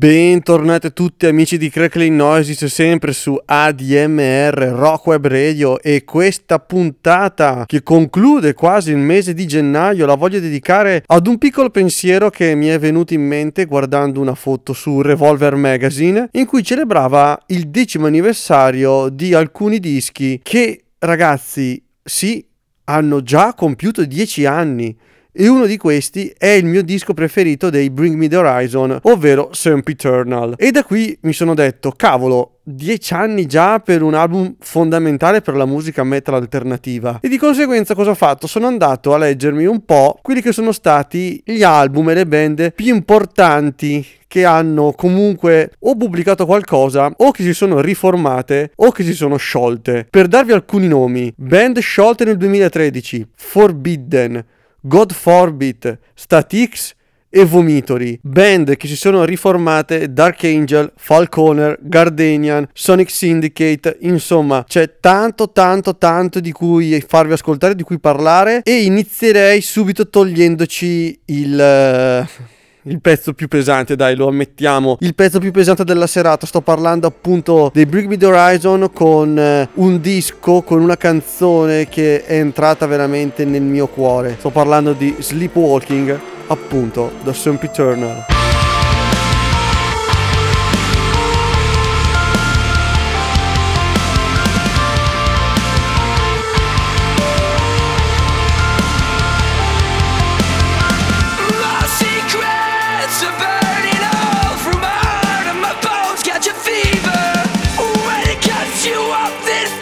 Bentornati tutti amici di Crackling Noises, sempre su ADMR Rockweb Radio, e questa puntata che conclude quasi il mese di gennaio la voglio dedicare ad un piccolo pensiero che mi è venuto in mente guardando una foto su Revolver Magazine in cui celebrava il 10° anniversario di alcuni dischi che, ragazzi, sì, hanno già compiuto 10 anni. E uno di questi è il mio disco preferito dei Bring Me The Horizon, ovvero Sempiternal. E da qui mi sono detto, cavolo, 10 anni già per un album fondamentale per la musica metal alternativa. E di conseguenza cosa ho fatto? Sono andato a leggermi un po' quelli che sono stati gli album e le band più importanti che hanno comunque o pubblicato qualcosa, o che si sono riformate, o che si sono sciolte. Per darvi alcuni nomi: band sciolte nel 2013, Forbidden, God Forbid, Statix e Vomitori. Band che si sono riformate: Dark Angel, Falconer, Gardenian, Sonic Syndicate. Insomma, c'è tanto di cui farvi ascoltare, di cui parlare, e inizierei subito togliendoci il pezzo più pesante, dai, lo ammettiamo, il pezzo più pesante della serata. Sto parlando appunto dei Bring Me The Horizon, con un disco, con una canzone che è entrata veramente nel mio cuore. Sto parlando di Sleepwalking, appunto, da Sempiternal. It's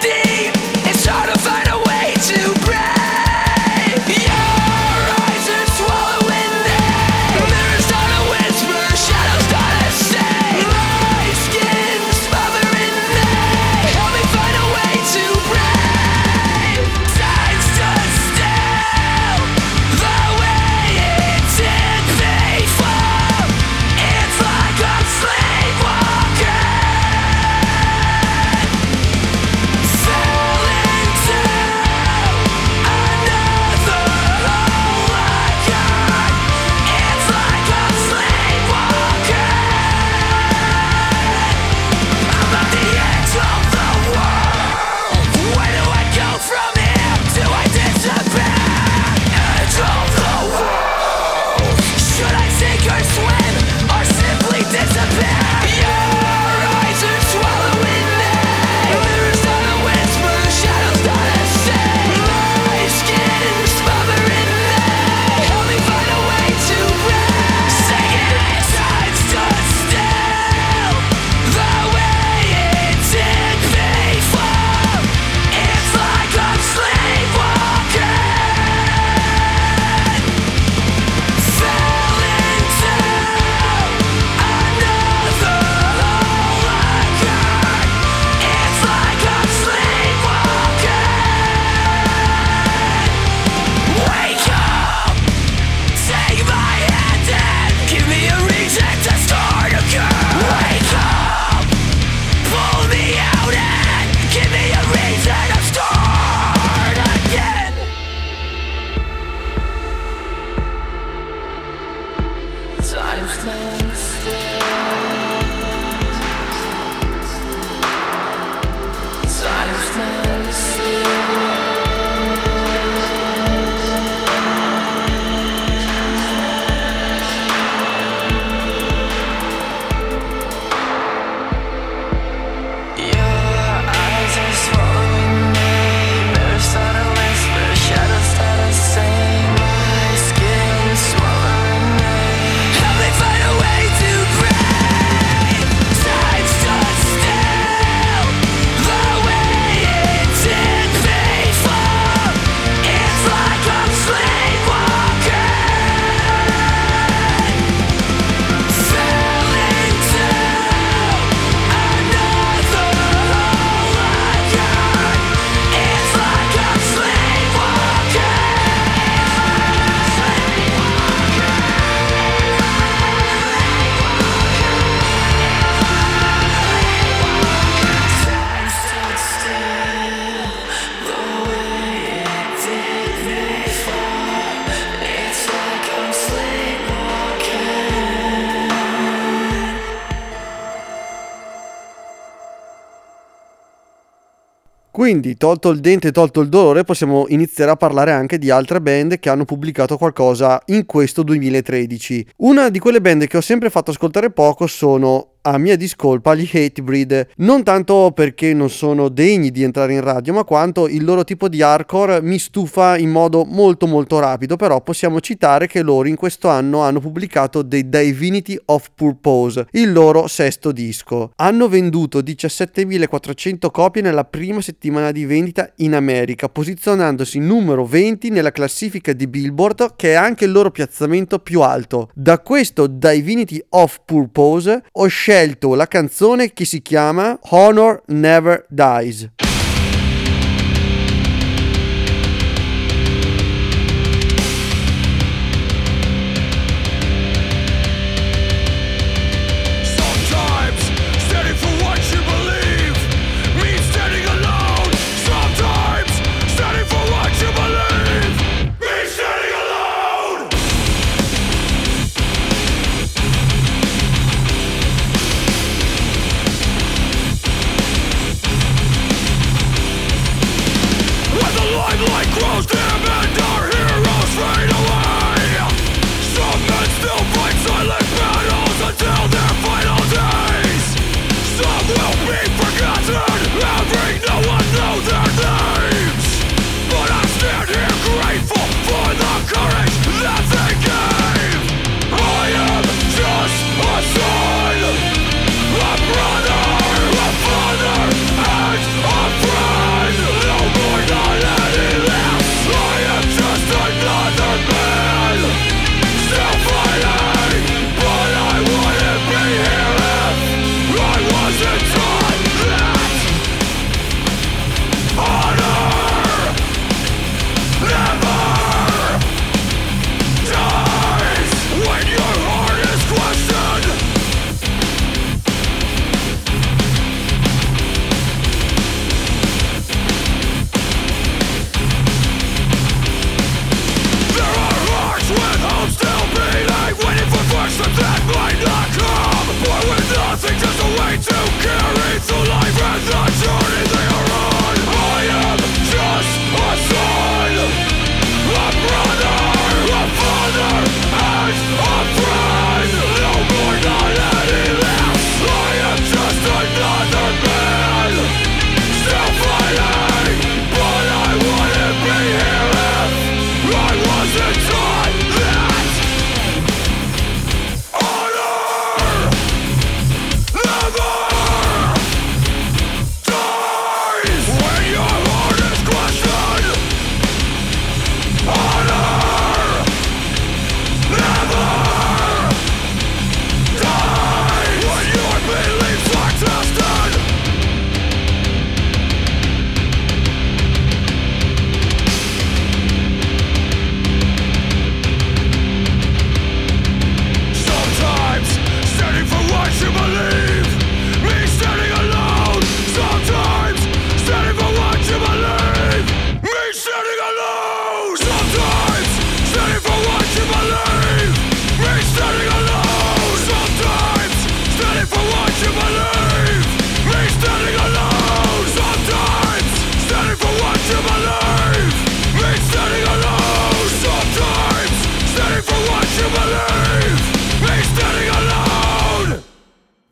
Quindi, tolto il dente e tolto il dolore, possiamo iniziare a parlare anche di altre band che hanno pubblicato qualcosa in questo 2013. Una di quelle band che ho sempre fatto ascoltare poco sono, a mia discolpa, gli Hatebreed, non tanto perché non sono degni di entrare in radio, ma quanto il loro tipo di hardcore mi stufa in modo molto molto rapido. Però possiamo citare che loro in questo anno hanno pubblicato The Divinity of Purpose, il loro sesto disco. Hanno venduto 17.400 copie nella prima settimana di vendita in America, posizionandosi numero 20 nella classifica di Billboard, che è anche il loro piazzamento più alto. Da questo Divinity of Purpose ho scelto la canzone che si chiama Honor Never Dies.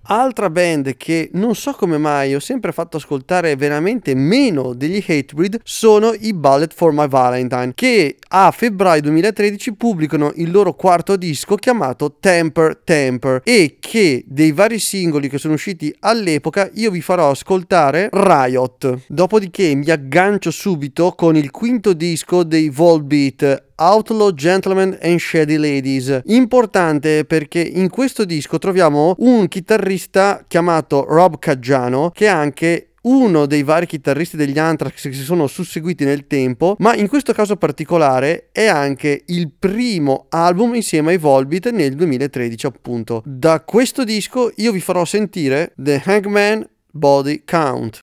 Altra band che non so come mai ho sempre fatto ascoltare veramente meno degli Hatebreed sono i Bullet For My Valentine, che a febbraio 2013 pubblicano il loro quarto disco chiamato Temper Temper, e che dei vari singoli che sono usciti all'epoca io vi farò ascoltare Riot. Dopodiché mi aggancio subito con il quinto disco dei Volbeat, Outlaw Gentlemen and Shady Ladies. Importante perché in questo disco troviamo un chitarrista chiamato Rob Caggiano, che è anche uno dei vari chitarristi degli Anthrax che si sono susseguiti nel tempo, ma in questo caso particolare è anche il primo album insieme ai Volbeat nel 2013 appunto. Da questo disco io vi farò sentire The Hangman Body Count.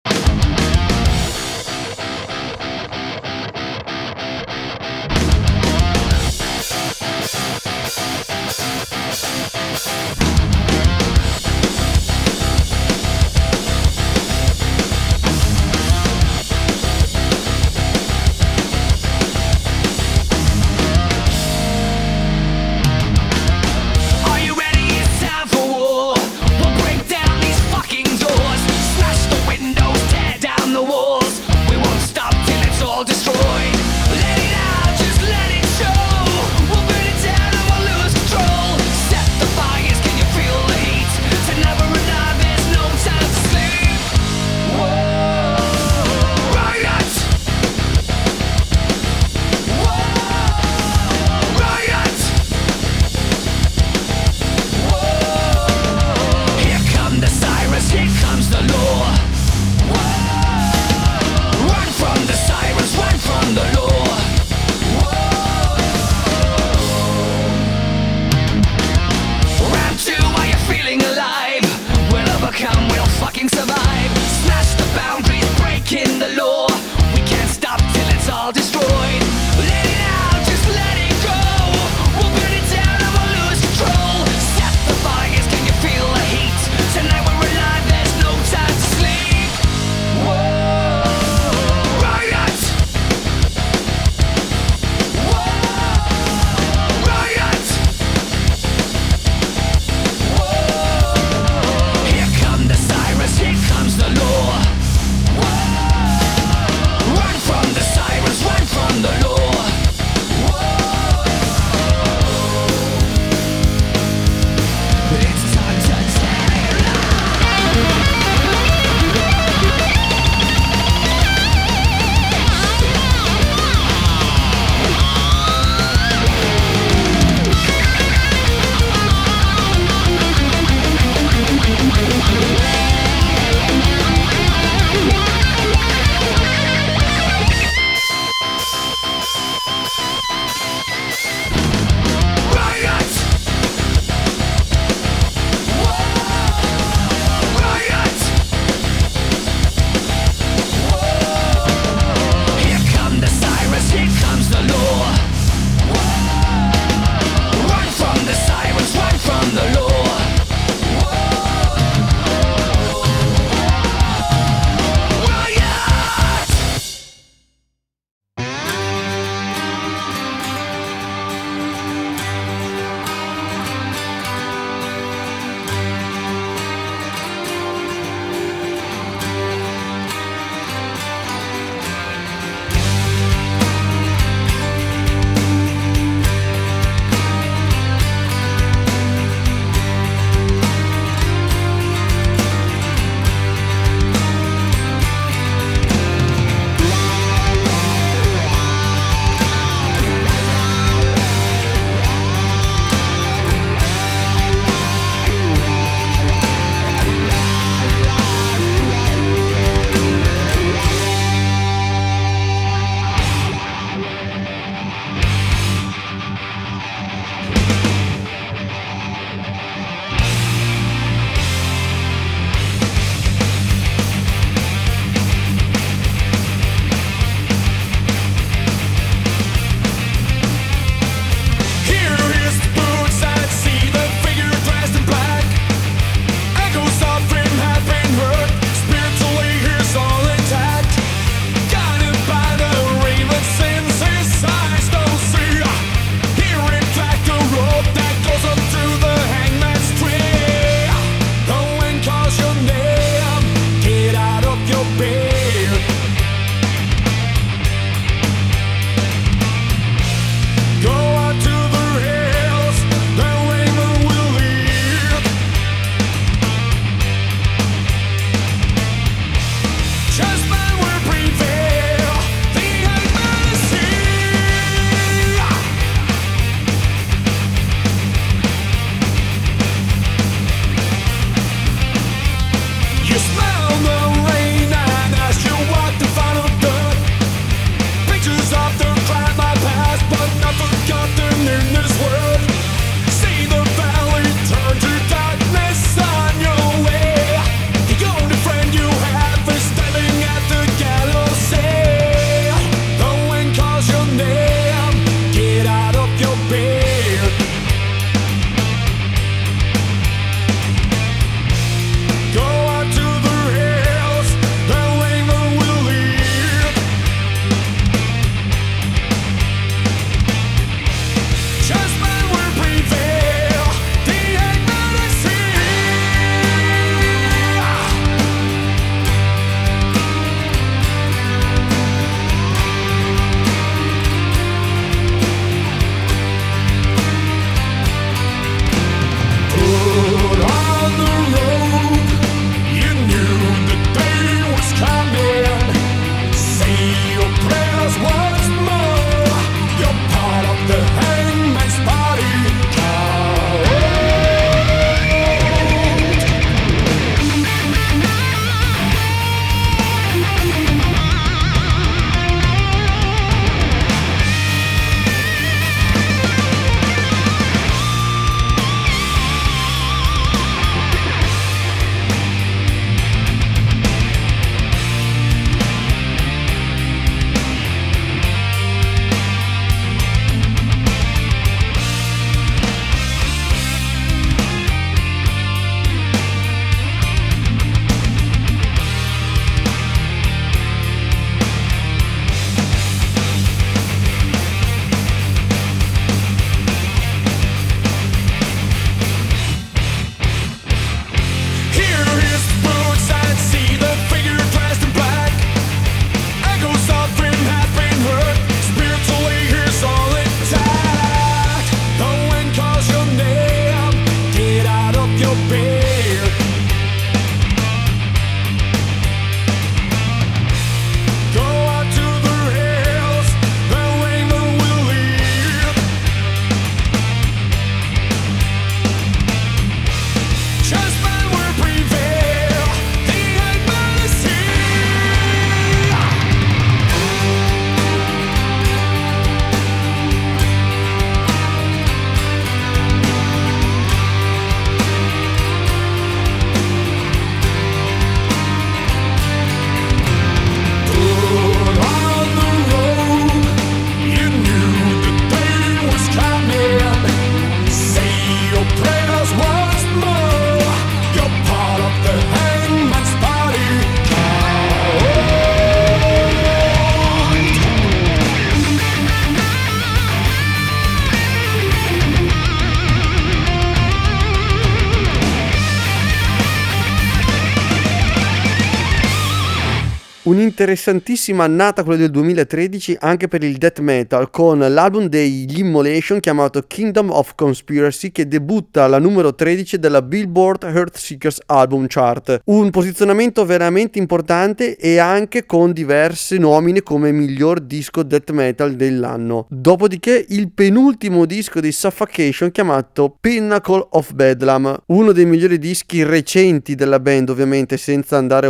Un'interessantissima annata quella del 2013 anche per il death metal, con l'album degli Immolation chiamato Kingdom of Conspiracy, che debutta alla numero 13 della Billboard Earthseekers Album Chart. Un posizionamento veramente importante e anche con diverse nomine come miglior disco death metal dell'anno. Dopodiché il penultimo disco di Suffocation chiamato Pinnacle of Bedlam, uno dei migliori dischi recenti della band, ovviamente senza andare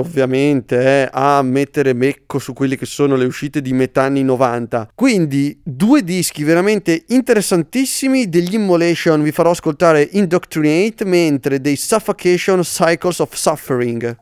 a mettere becco su quelle che sono le uscite di metà anni 90. Quindi due dischi veramente interessantissimi. Degli Immolation vi farò ascoltare Indoctrinate, mentre dei Suffocation Cycles of Suffering.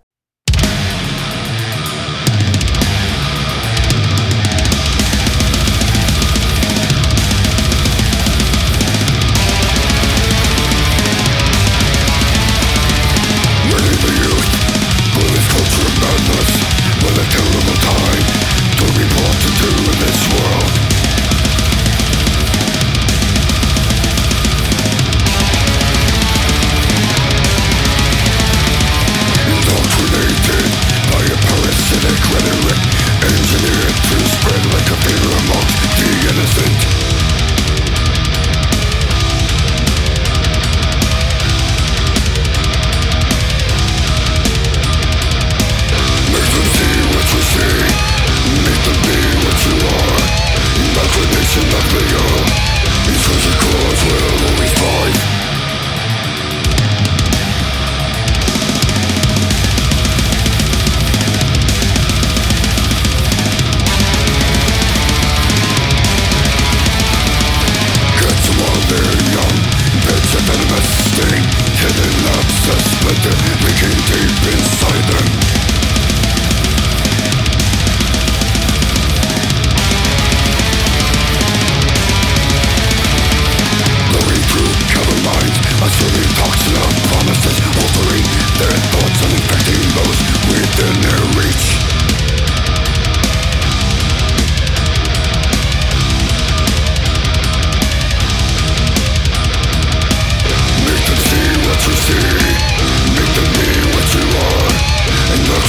Make them be what you are, and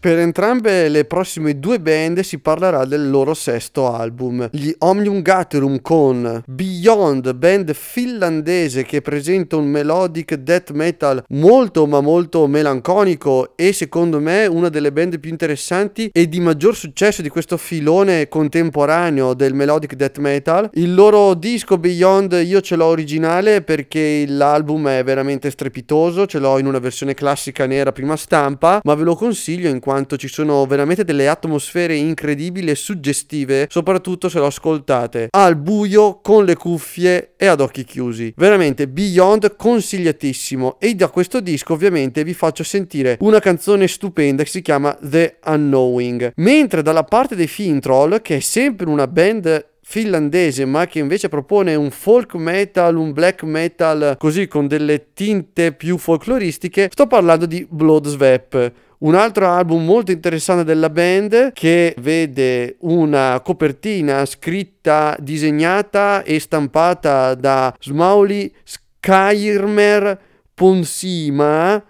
Per entrambe le prossime due band si parlerà del loro sesto album, gli Omnium Gatherum con Beyond, band finlandese che presenta un melodic death metal molto ma molto melanconico e secondo me una delle band più interessanti e di maggior successo di questo filone contemporaneo del melodic death metal. Il loro disco Beyond io ce l'ho originale perché l'album è veramente strepitoso, ce l'ho in una versione classica nera prima stampa, ma ve lo consiglio in quanto ci sono veramente delle atmosfere incredibili e suggestive, soprattutto se lo ascoltate al buio, con le cuffie e ad occhi chiusi. Veramente Beyond consigliatissimo. E da questo disco ovviamente vi faccio sentire una canzone stupenda che si chiama The Unknowing, mentre dalla parte dei Fintroll, che è sempre una band finlandese ma che invece propone un folk metal, un black metal così con delle tinte più folkloristiche, sto parlando di Bloodstep. Un altro album molto interessante della band che vede una copertina scritta, disegnata e stampata da Smauli Skyirmer Ponsima,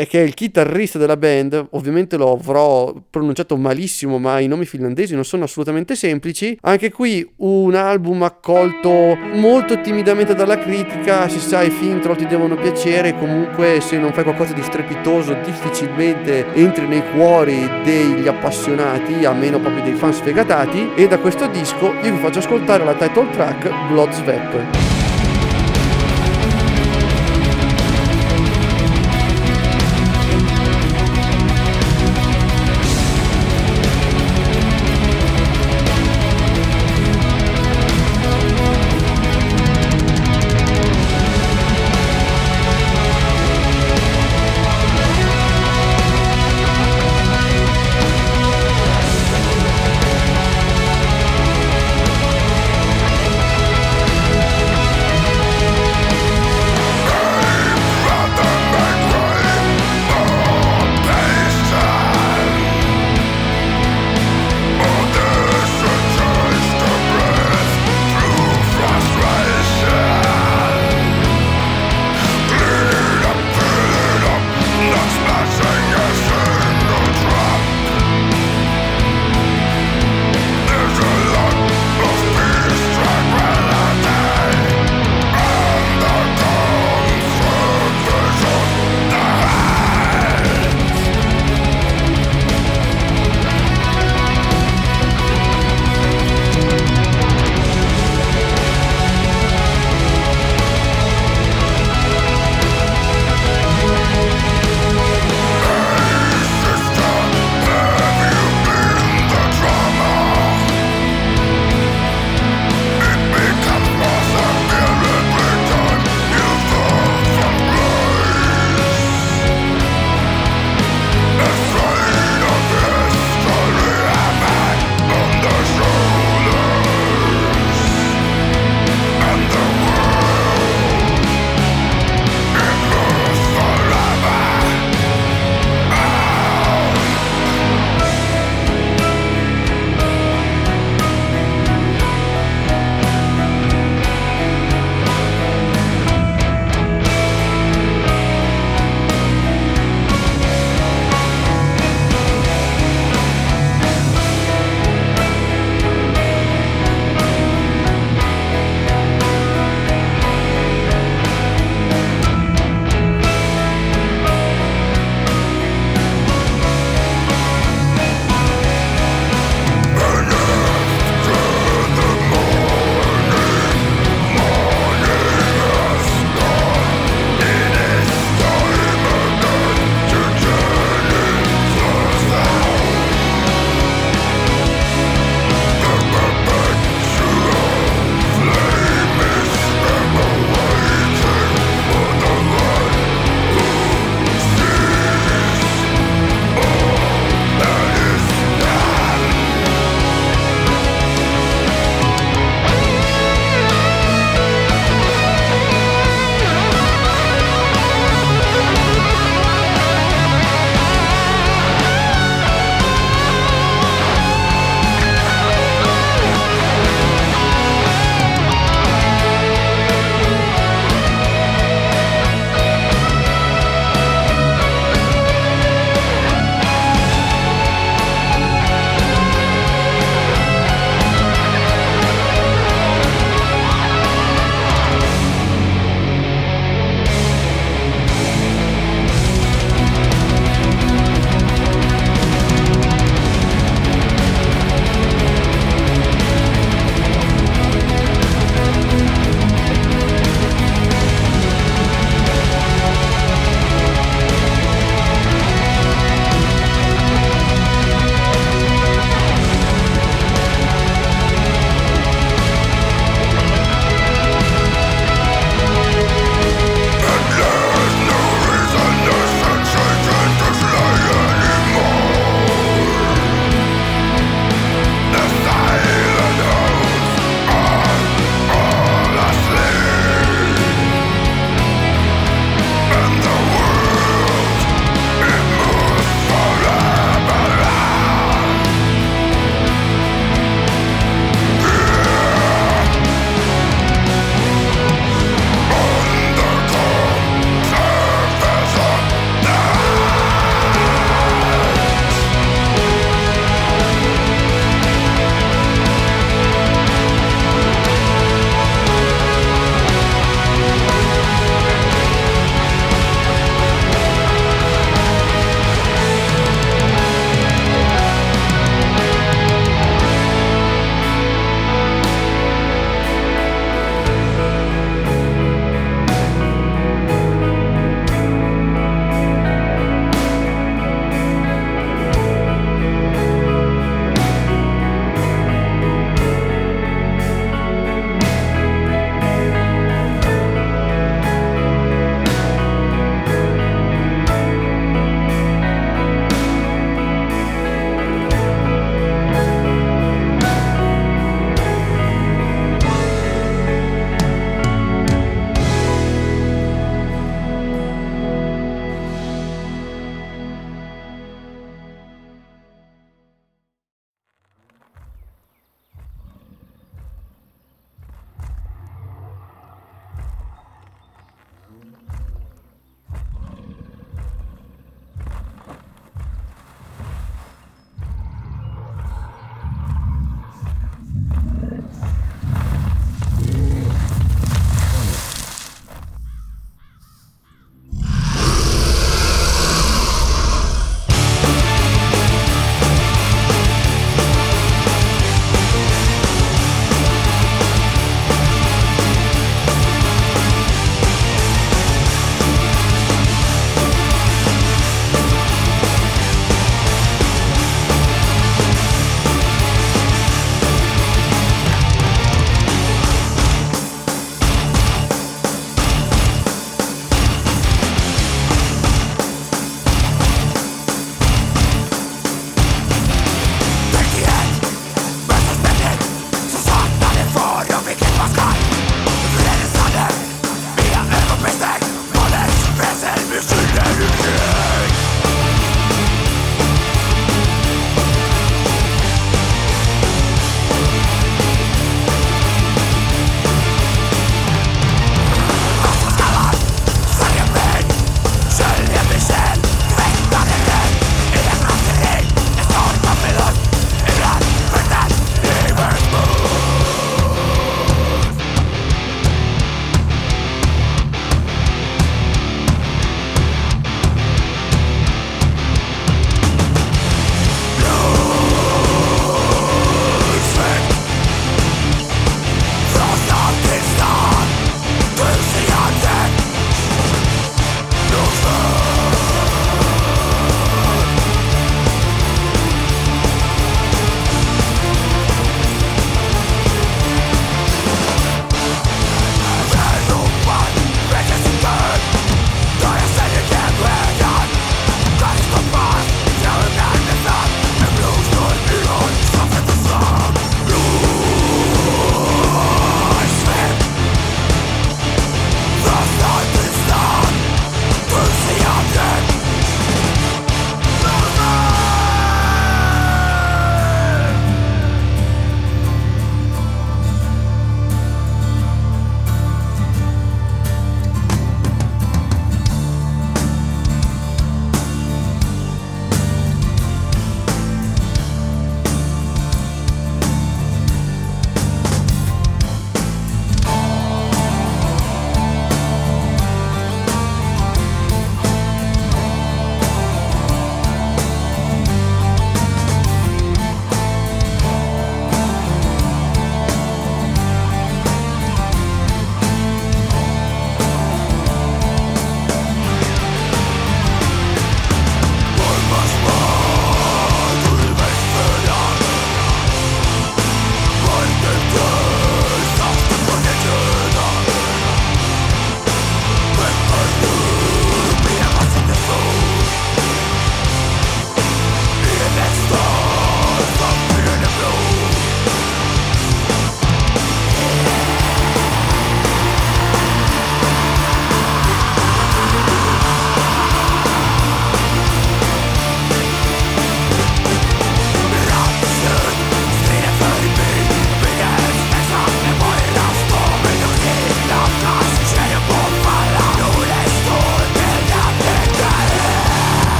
e che è il chitarrista della band. Ovviamente lo avrò pronunciato malissimo, ma i nomi finlandesi non sono assolutamente semplici. Anche qui un album accolto molto timidamente dalla critica. Si sa, i Fintroll ti devono piacere, comunque se non fai qualcosa di strepitoso difficilmente entri nei cuori degli appassionati, a meno proprio dei fan sfegatati. E da questo disco io vi faccio ascoltare la title track Bloodstep.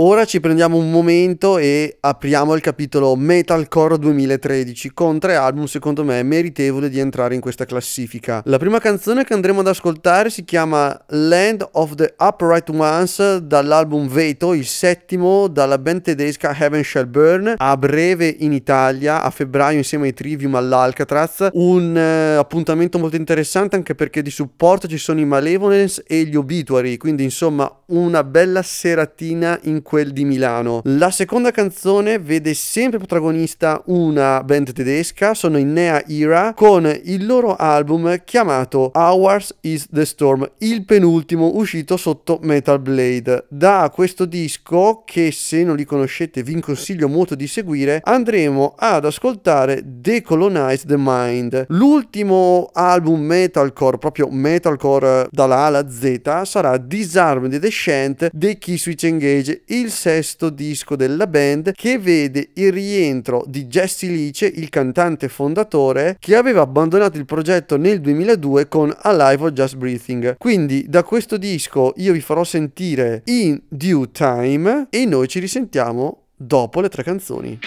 Ora ci prendiamo un momento e apriamo il capitolo Metalcore 2013 con tre album secondo me meritevole di entrare in questa classifica. La prima canzone che andremo ad ascoltare si chiama Land of the Upright Ones dall'album Veto, il settimo, dalla band tedesca Heaven Shall Burn, a breve in Italia, a febbraio insieme ai Trivium all'Alcatraz. Un appuntamento molto interessante anche perché di supporto ci sono i Malevolence e gli Obituary, quindi insomma una bella seratina in quel di Milano. La seconda canzone vede sempre protagonista una band tedesca, sono i Nea Era con il loro album chiamato Hours is the Storm, il penultimo uscito sotto Metal Blade. Da questo disco, che se non li conoscete vi consiglio molto di seguire, andremo ad ascoltare Decolonize the Mind. L'ultimo album metalcore, proprio metalcore dalla A alla Z, sarà Disarm the Descent dei Key Switch Engage, il sesto disco della band, che vede il rientro di Jesse Lice, il cantante fondatore, che aveva abbandonato il progetto nel 2002 con Alive or Just Breathing. Quindi da questo disco io vi farò sentire In Due Time e noi ci risentiamo dopo le tre canzoni.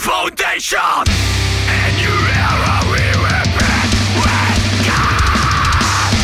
Foundation and your era we were back when God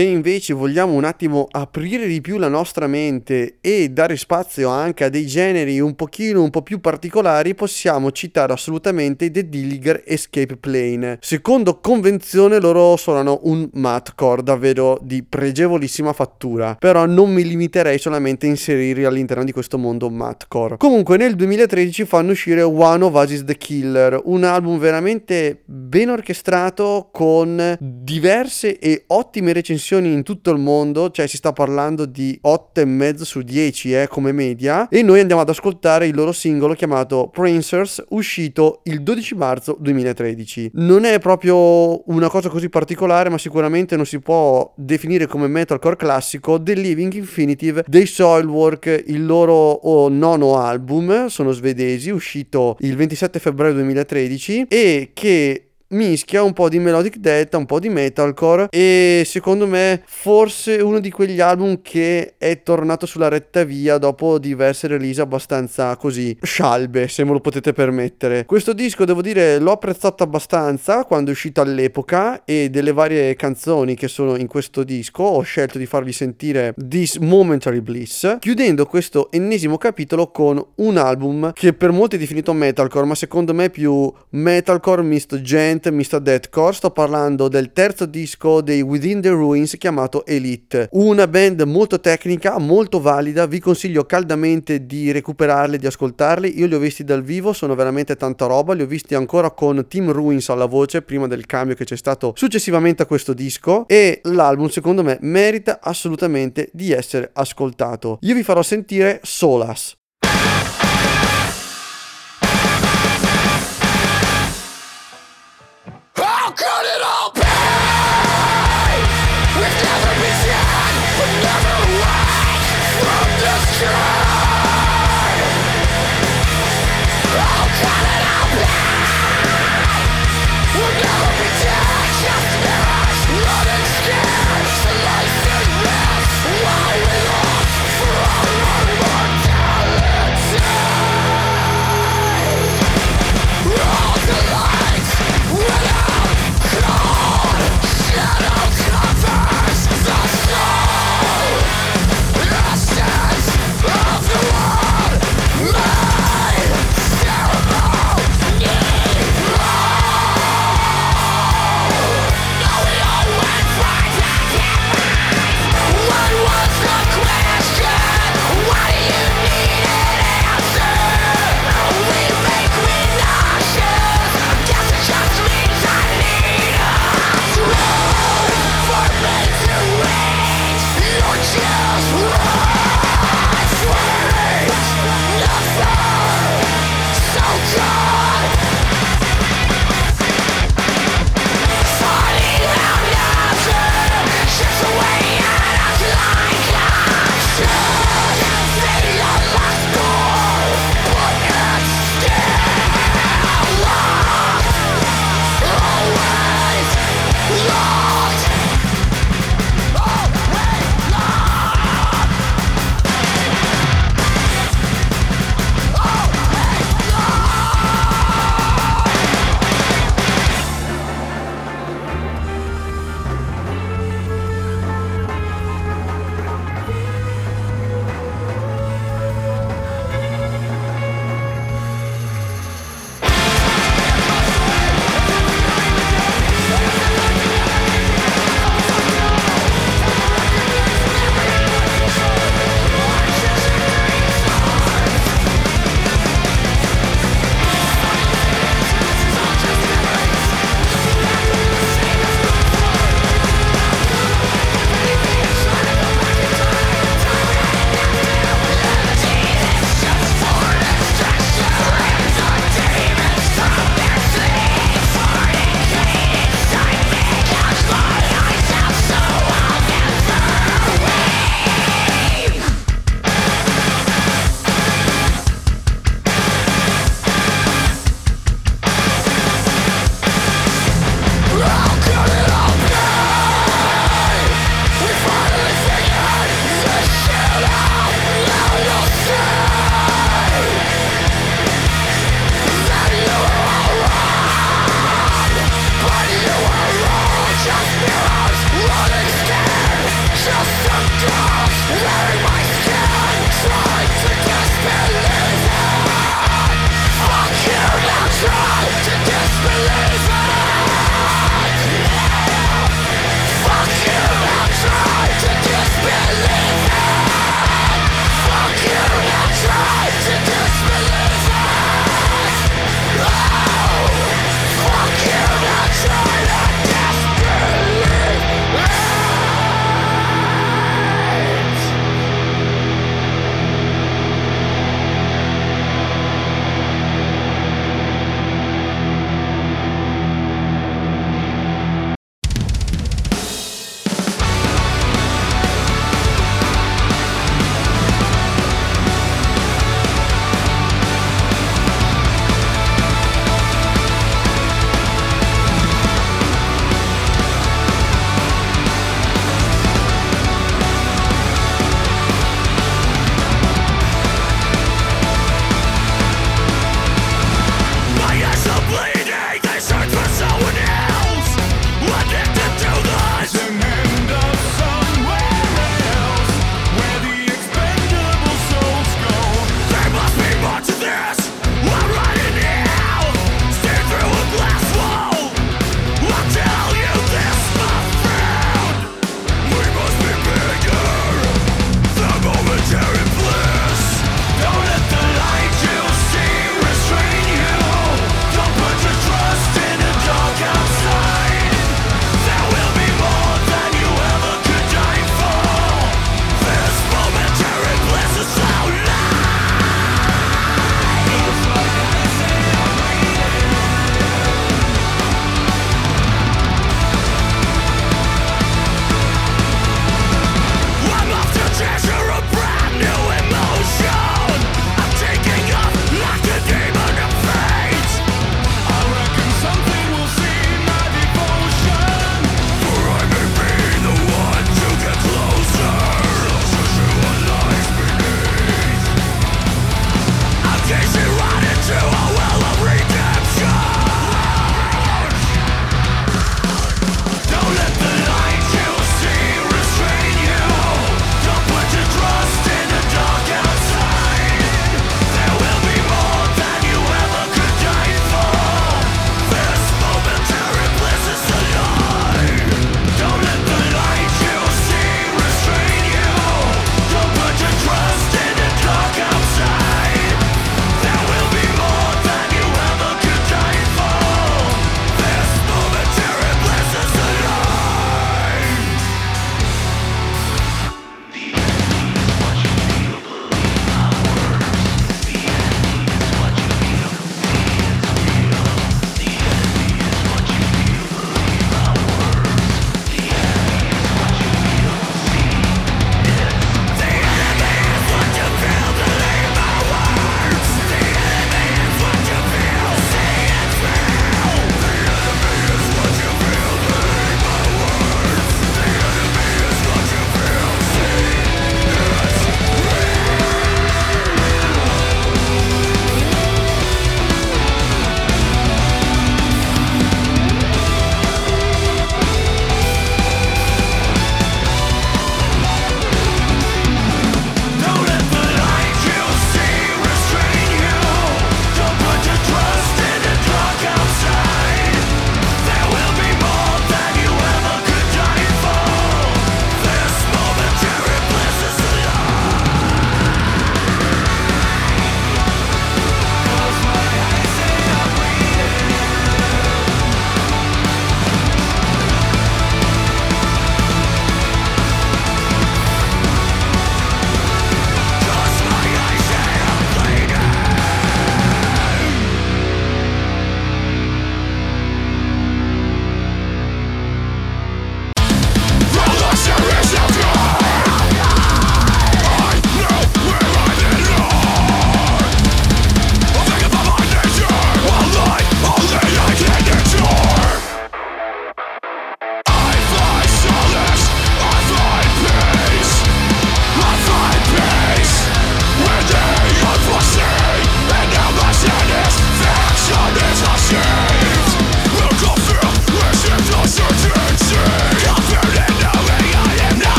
Se invece vogliamo un attimo aprire di più la nostra mente e dare spazio anche a dei generi un po' più particolari, possiamo citare assolutamente i The Dillinger Escape Plane. Secondo convenzione loro suonano un mathcore davvero di pregevolissima fattura, però non mi limiterei solamente a inserirli all'interno di questo mondo mathcore. Comunque nel 2013 fanno uscire One of Us is the Killer, un album veramente ben orchestrato con diverse e ottime recensioni in tutto il mondo, cioè si sta parlando di 8,5 su 10 come media, e noi andiamo ad ascoltare il loro singolo chiamato Princess, uscito il 12 marzo 2013. Non è proprio una cosa così particolare, ma sicuramente non si può definire come metalcore classico. The Living Infinitive dei Soilwork, il loro nono album, sono svedesi, uscito il 27 febbraio 2013 e che mischia un po' di melodic death, un po' di metalcore, e secondo me forse uno di quegli album che è tornato sulla retta via dopo diverse release abbastanza così scialbe, se me lo potete permettere. Questo disco, devo dire, l'ho apprezzato abbastanza quando è uscito all'epoca, e delle varie canzoni che sono in questo disco ho scelto di farvi sentire This Momentary Bliss, chiudendo questo ennesimo capitolo con un album che per molti è definito metalcore, ma secondo me è più metalcore misto gent misto deathcore. Sto parlando del terzo disco dei Within the Ruins, chiamato Elite, una band molto tecnica, molto valida. Vi consiglio caldamente di recuperarli, di ascoltarli. Io li ho visti dal vivo, sono veramente tanta roba. Li ho visti ancora con Tim Ruins alla voce prima del cambio che c'è stato successivamente a questo disco, e l'album secondo me merita assolutamente di essere ascoltato. Io vi farò sentire Solas.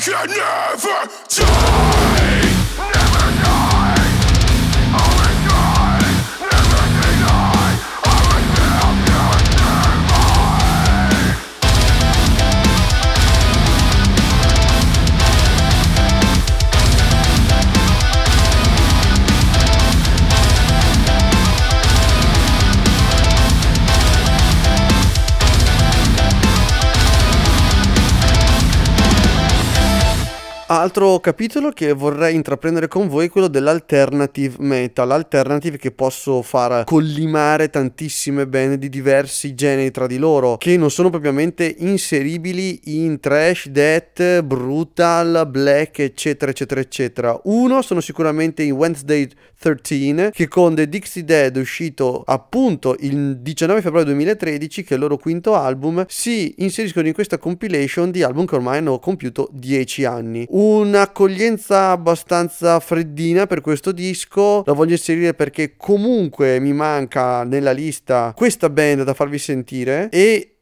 can never die. Never die. Always die. Never deny. Always fail. Never Altro capitolo che vorrei intraprendere con voi è quello dell'alternative metal, alternative che posso far collimare tantissime band di diversi generi tra di loro, che non sono propriamente inseribili in thrash, death, brutal, black, eccetera eccetera eccetera. Uno sono sicuramente i Wednesday 13, che con The Dixie Dead, uscito appunto il 19 febbraio 2013, che è il loro quinto album, si inseriscono in questa compilation di album che ormai hanno compiuto 10 anni. Un'accoglienza abbastanza freddina per questo disco, la voglio inserire perché comunque mi manca nella lista questa band da farvi sentire, e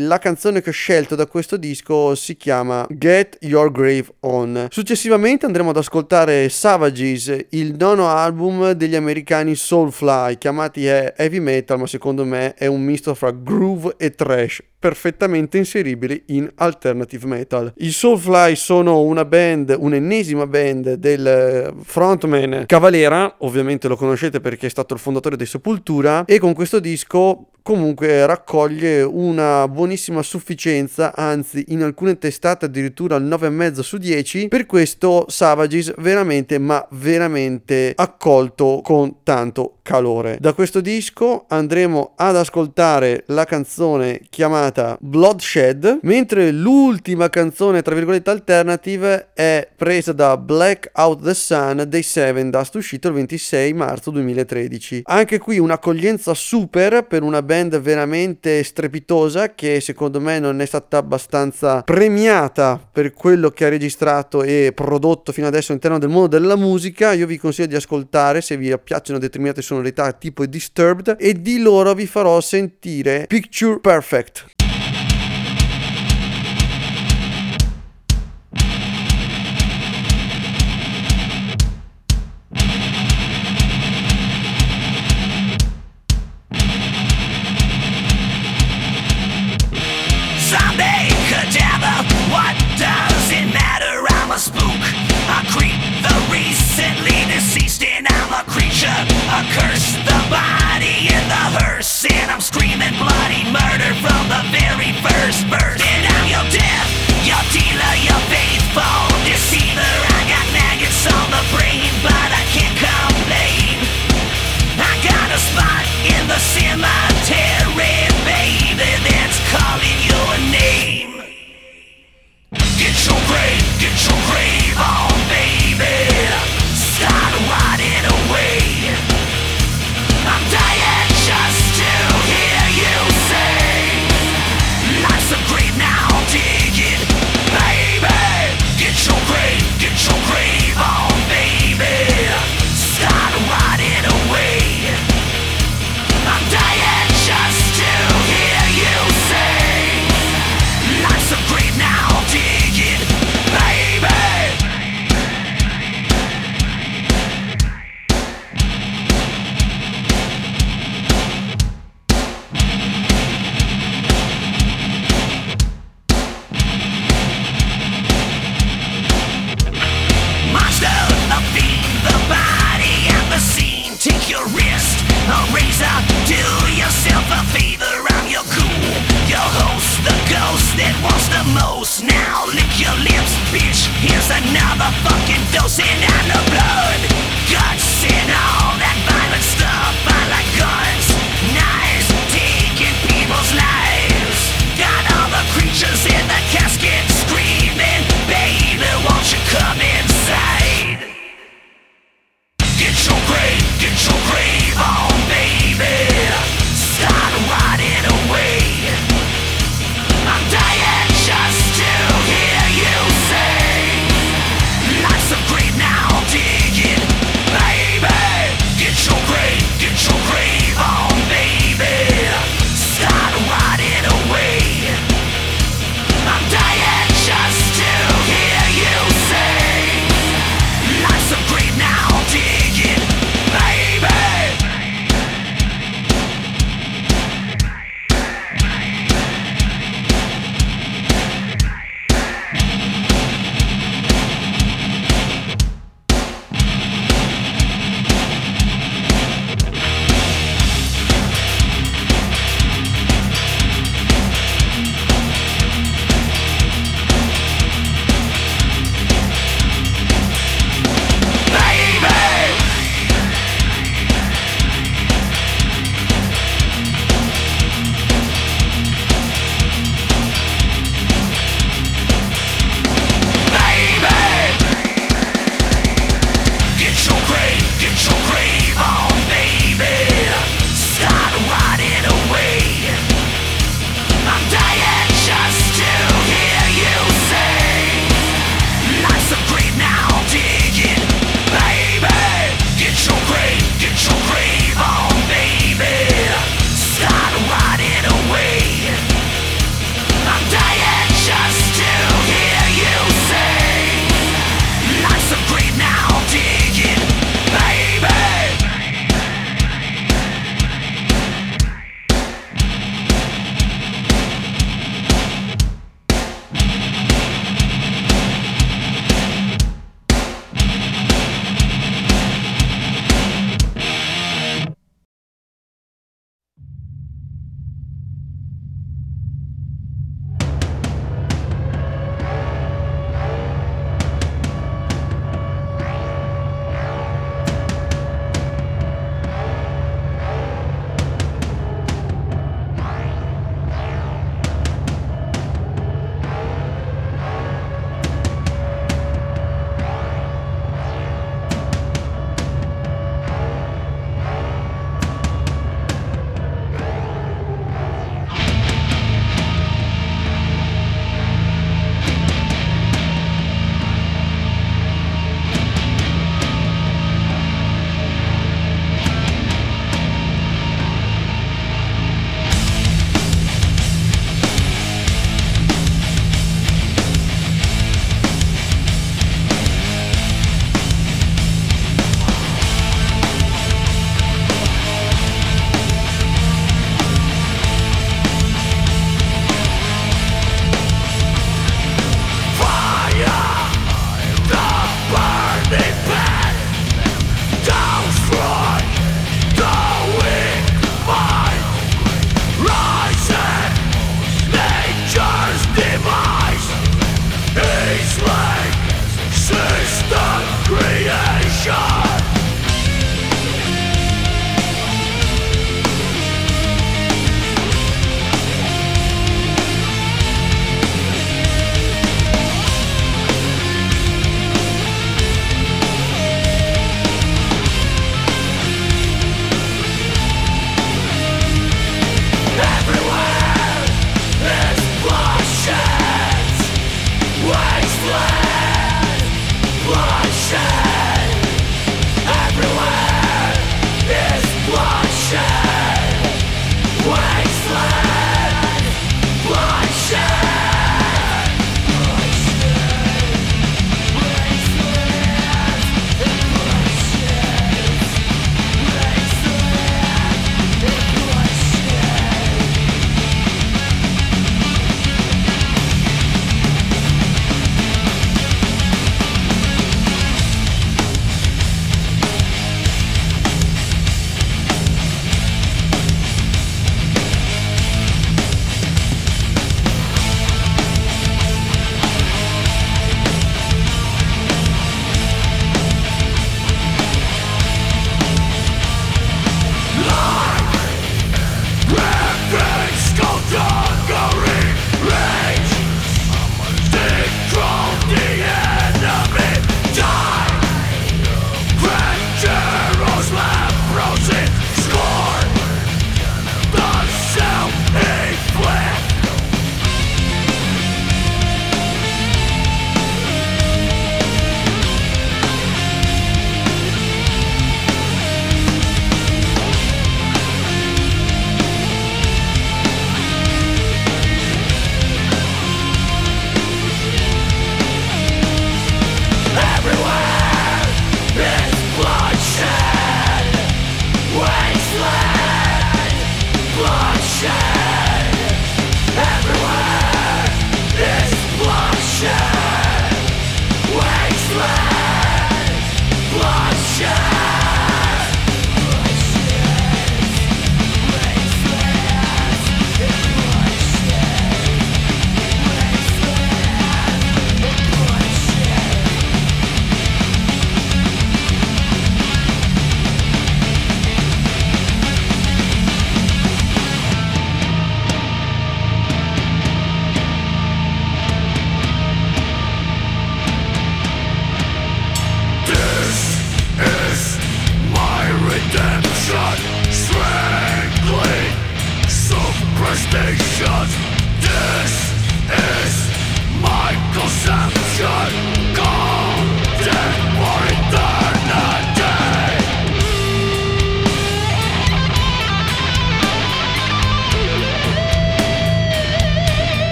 la canzone che ho scelto da questo disco si chiama Get Your Grave On. Successivamente andremo ad ascoltare Savages, il nono album degli americani Soulfly, chiamati heavy metal, ma secondo me è un misto fra groove e thrash, perfettamente inseribili in alternative metal. I Soulfly sono una band, un'ennesima band del frontman Cavalera, ovviamente lo conoscete perché è stato il fondatore dei Sepoltura, e con questo disco comunque raccoglie una buonissima sufficienza, anzi in alcune testate addirittura il 9,5 su 10, per questo Savages veramente ma veramente accolto con tanto calore. Da questo disco andremo ad ascoltare la canzone chiamata Bloodshed, mentre l'ultima canzone tra virgolette alternative è presa da Black Out the Sun dei Seven Dust, uscito il 26 marzo 2013. Anche qui un'accoglienza super per una band veramente strepitosa, che secondo me non è stata abbastanza premiata per quello che ha registrato e prodotto fino adesso all'interno del mondo della musica. Io vi consiglio di ascoltare, se vi piacciono determinate sonorità tipo Disturbed, e di loro vi farò sentire Picture Perfect. Hey!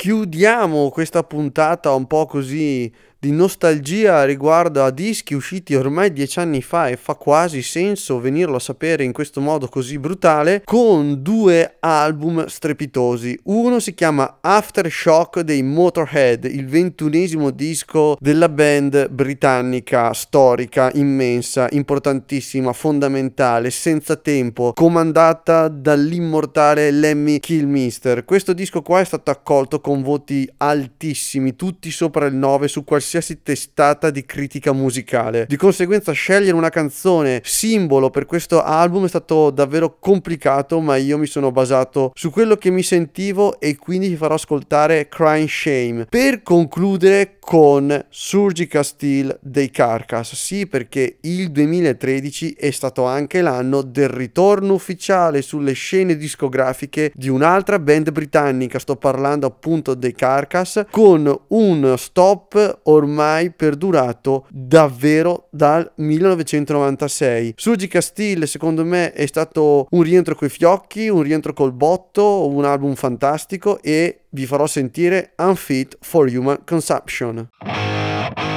Chiudiamo questa puntata un po' così di nostalgia riguardo a dischi usciti ormai 10 anni fa, e fa quasi senso venirlo a sapere in questo modo così brutale, con 2 album strepitosi. Uno si chiama Aftershock dei Motorhead, il 21° disco della band britannica storica, immensa, importantissima, fondamentale, senza tempo, comandata dall'immortale Lemmy Kilmister. Questo disco qua è stato accolto con voti altissimi, tutti sopra il 9 su qualsiasi testata di critica musicale. Di conseguenza scegliere una canzone simbolo per questo album è stato davvero complicato, ma io mi sono basato su quello che mi sentivo e quindi vi farò ascoltare Crying Shame, per concludere con Surgical Steel dei Carcass. Sì, perché il 2013 è stato anche l'anno del ritorno ufficiale sulle scene discografiche di un'altra band britannica, sto parlando appunto dei Carcass, con un stop ormai perdurato davvero dal 1996. Surgical Steel secondo me è stato un rientro coi fiocchi, un rientro col botto, un album fantastico, e vi farò sentire Unfit for Human Consumption. Let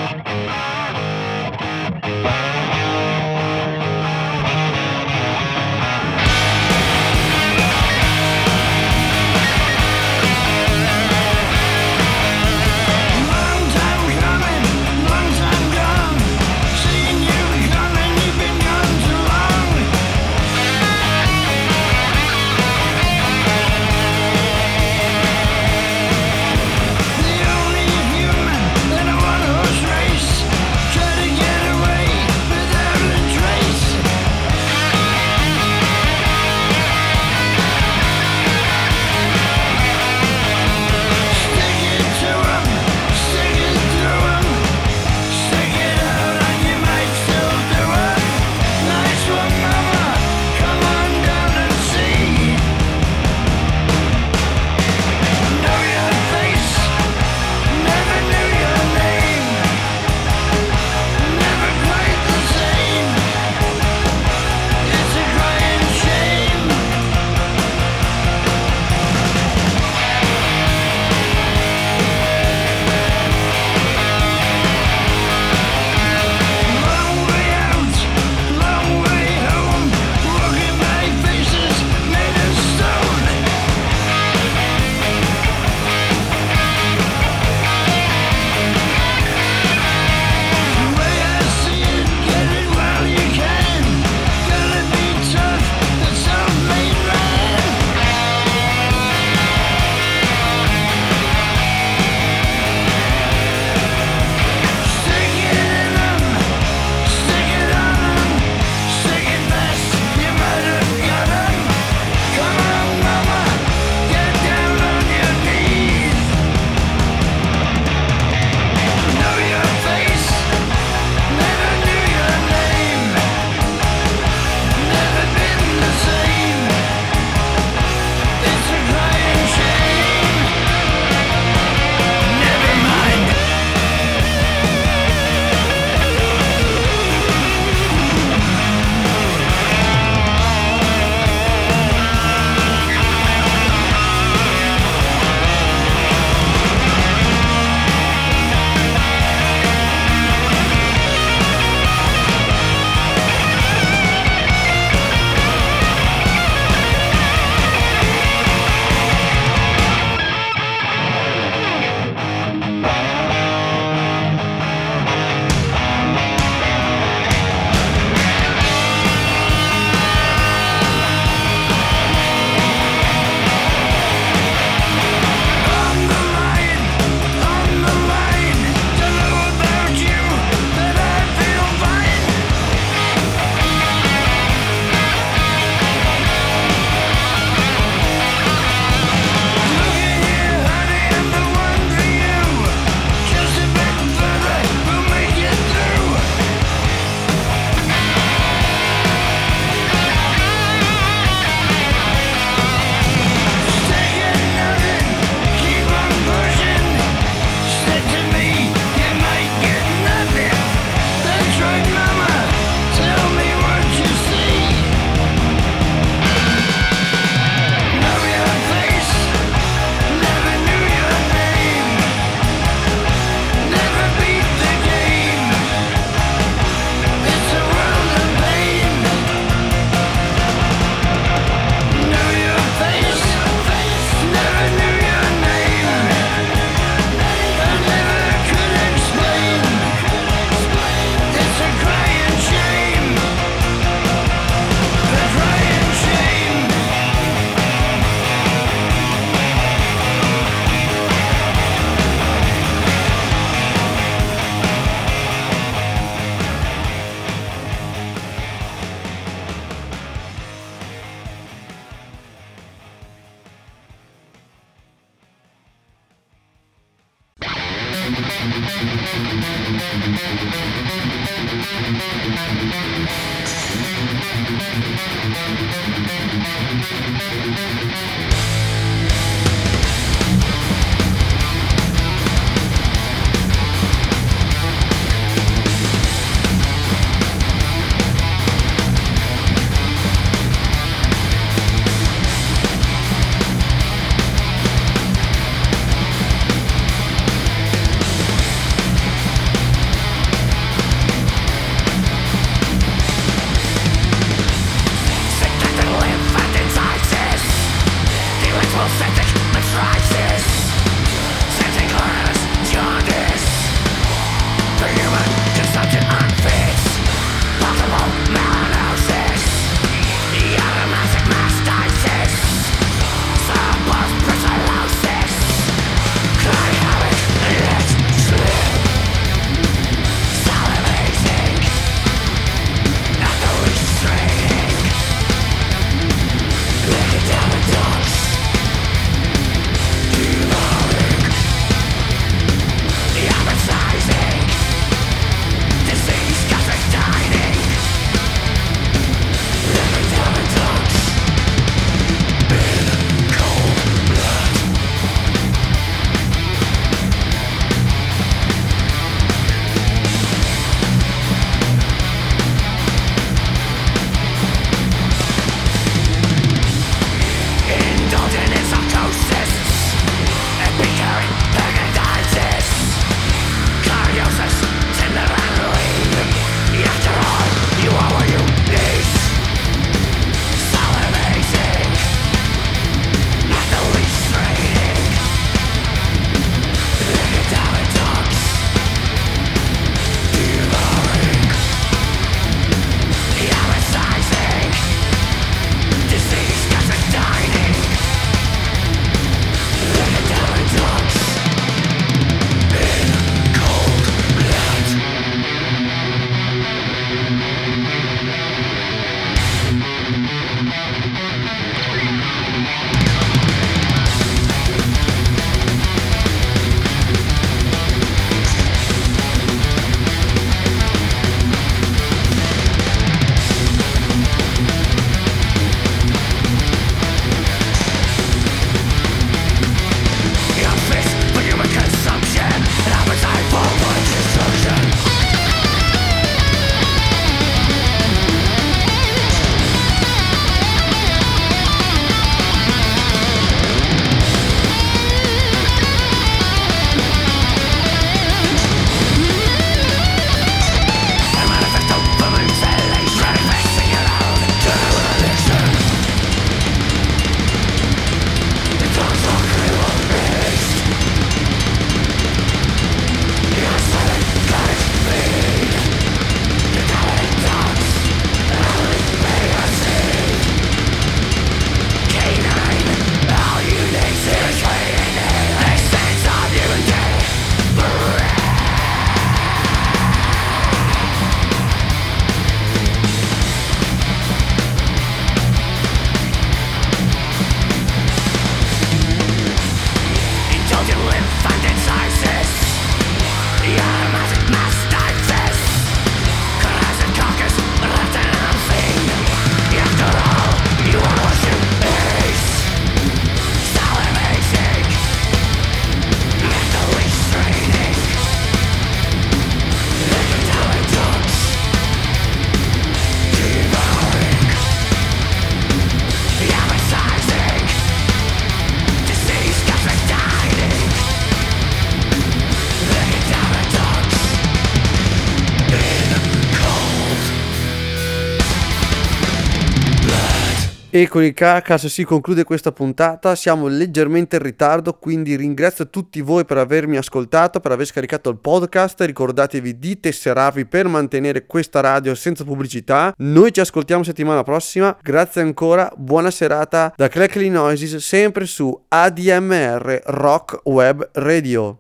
E con il Carcass si conclude questa puntata, siamo leggermente in ritardo, quindi ringrazio tutti voi per avermi ascoltato, per aver scaricato il podcast, ricordatevi di tesserarvi per mantenere questa radio senza pubblicità, noi ci ascoltiamo settimana prossima, grazie ancora, buona serata da Crackling Noises sempre su ADMR Rockweb Radio.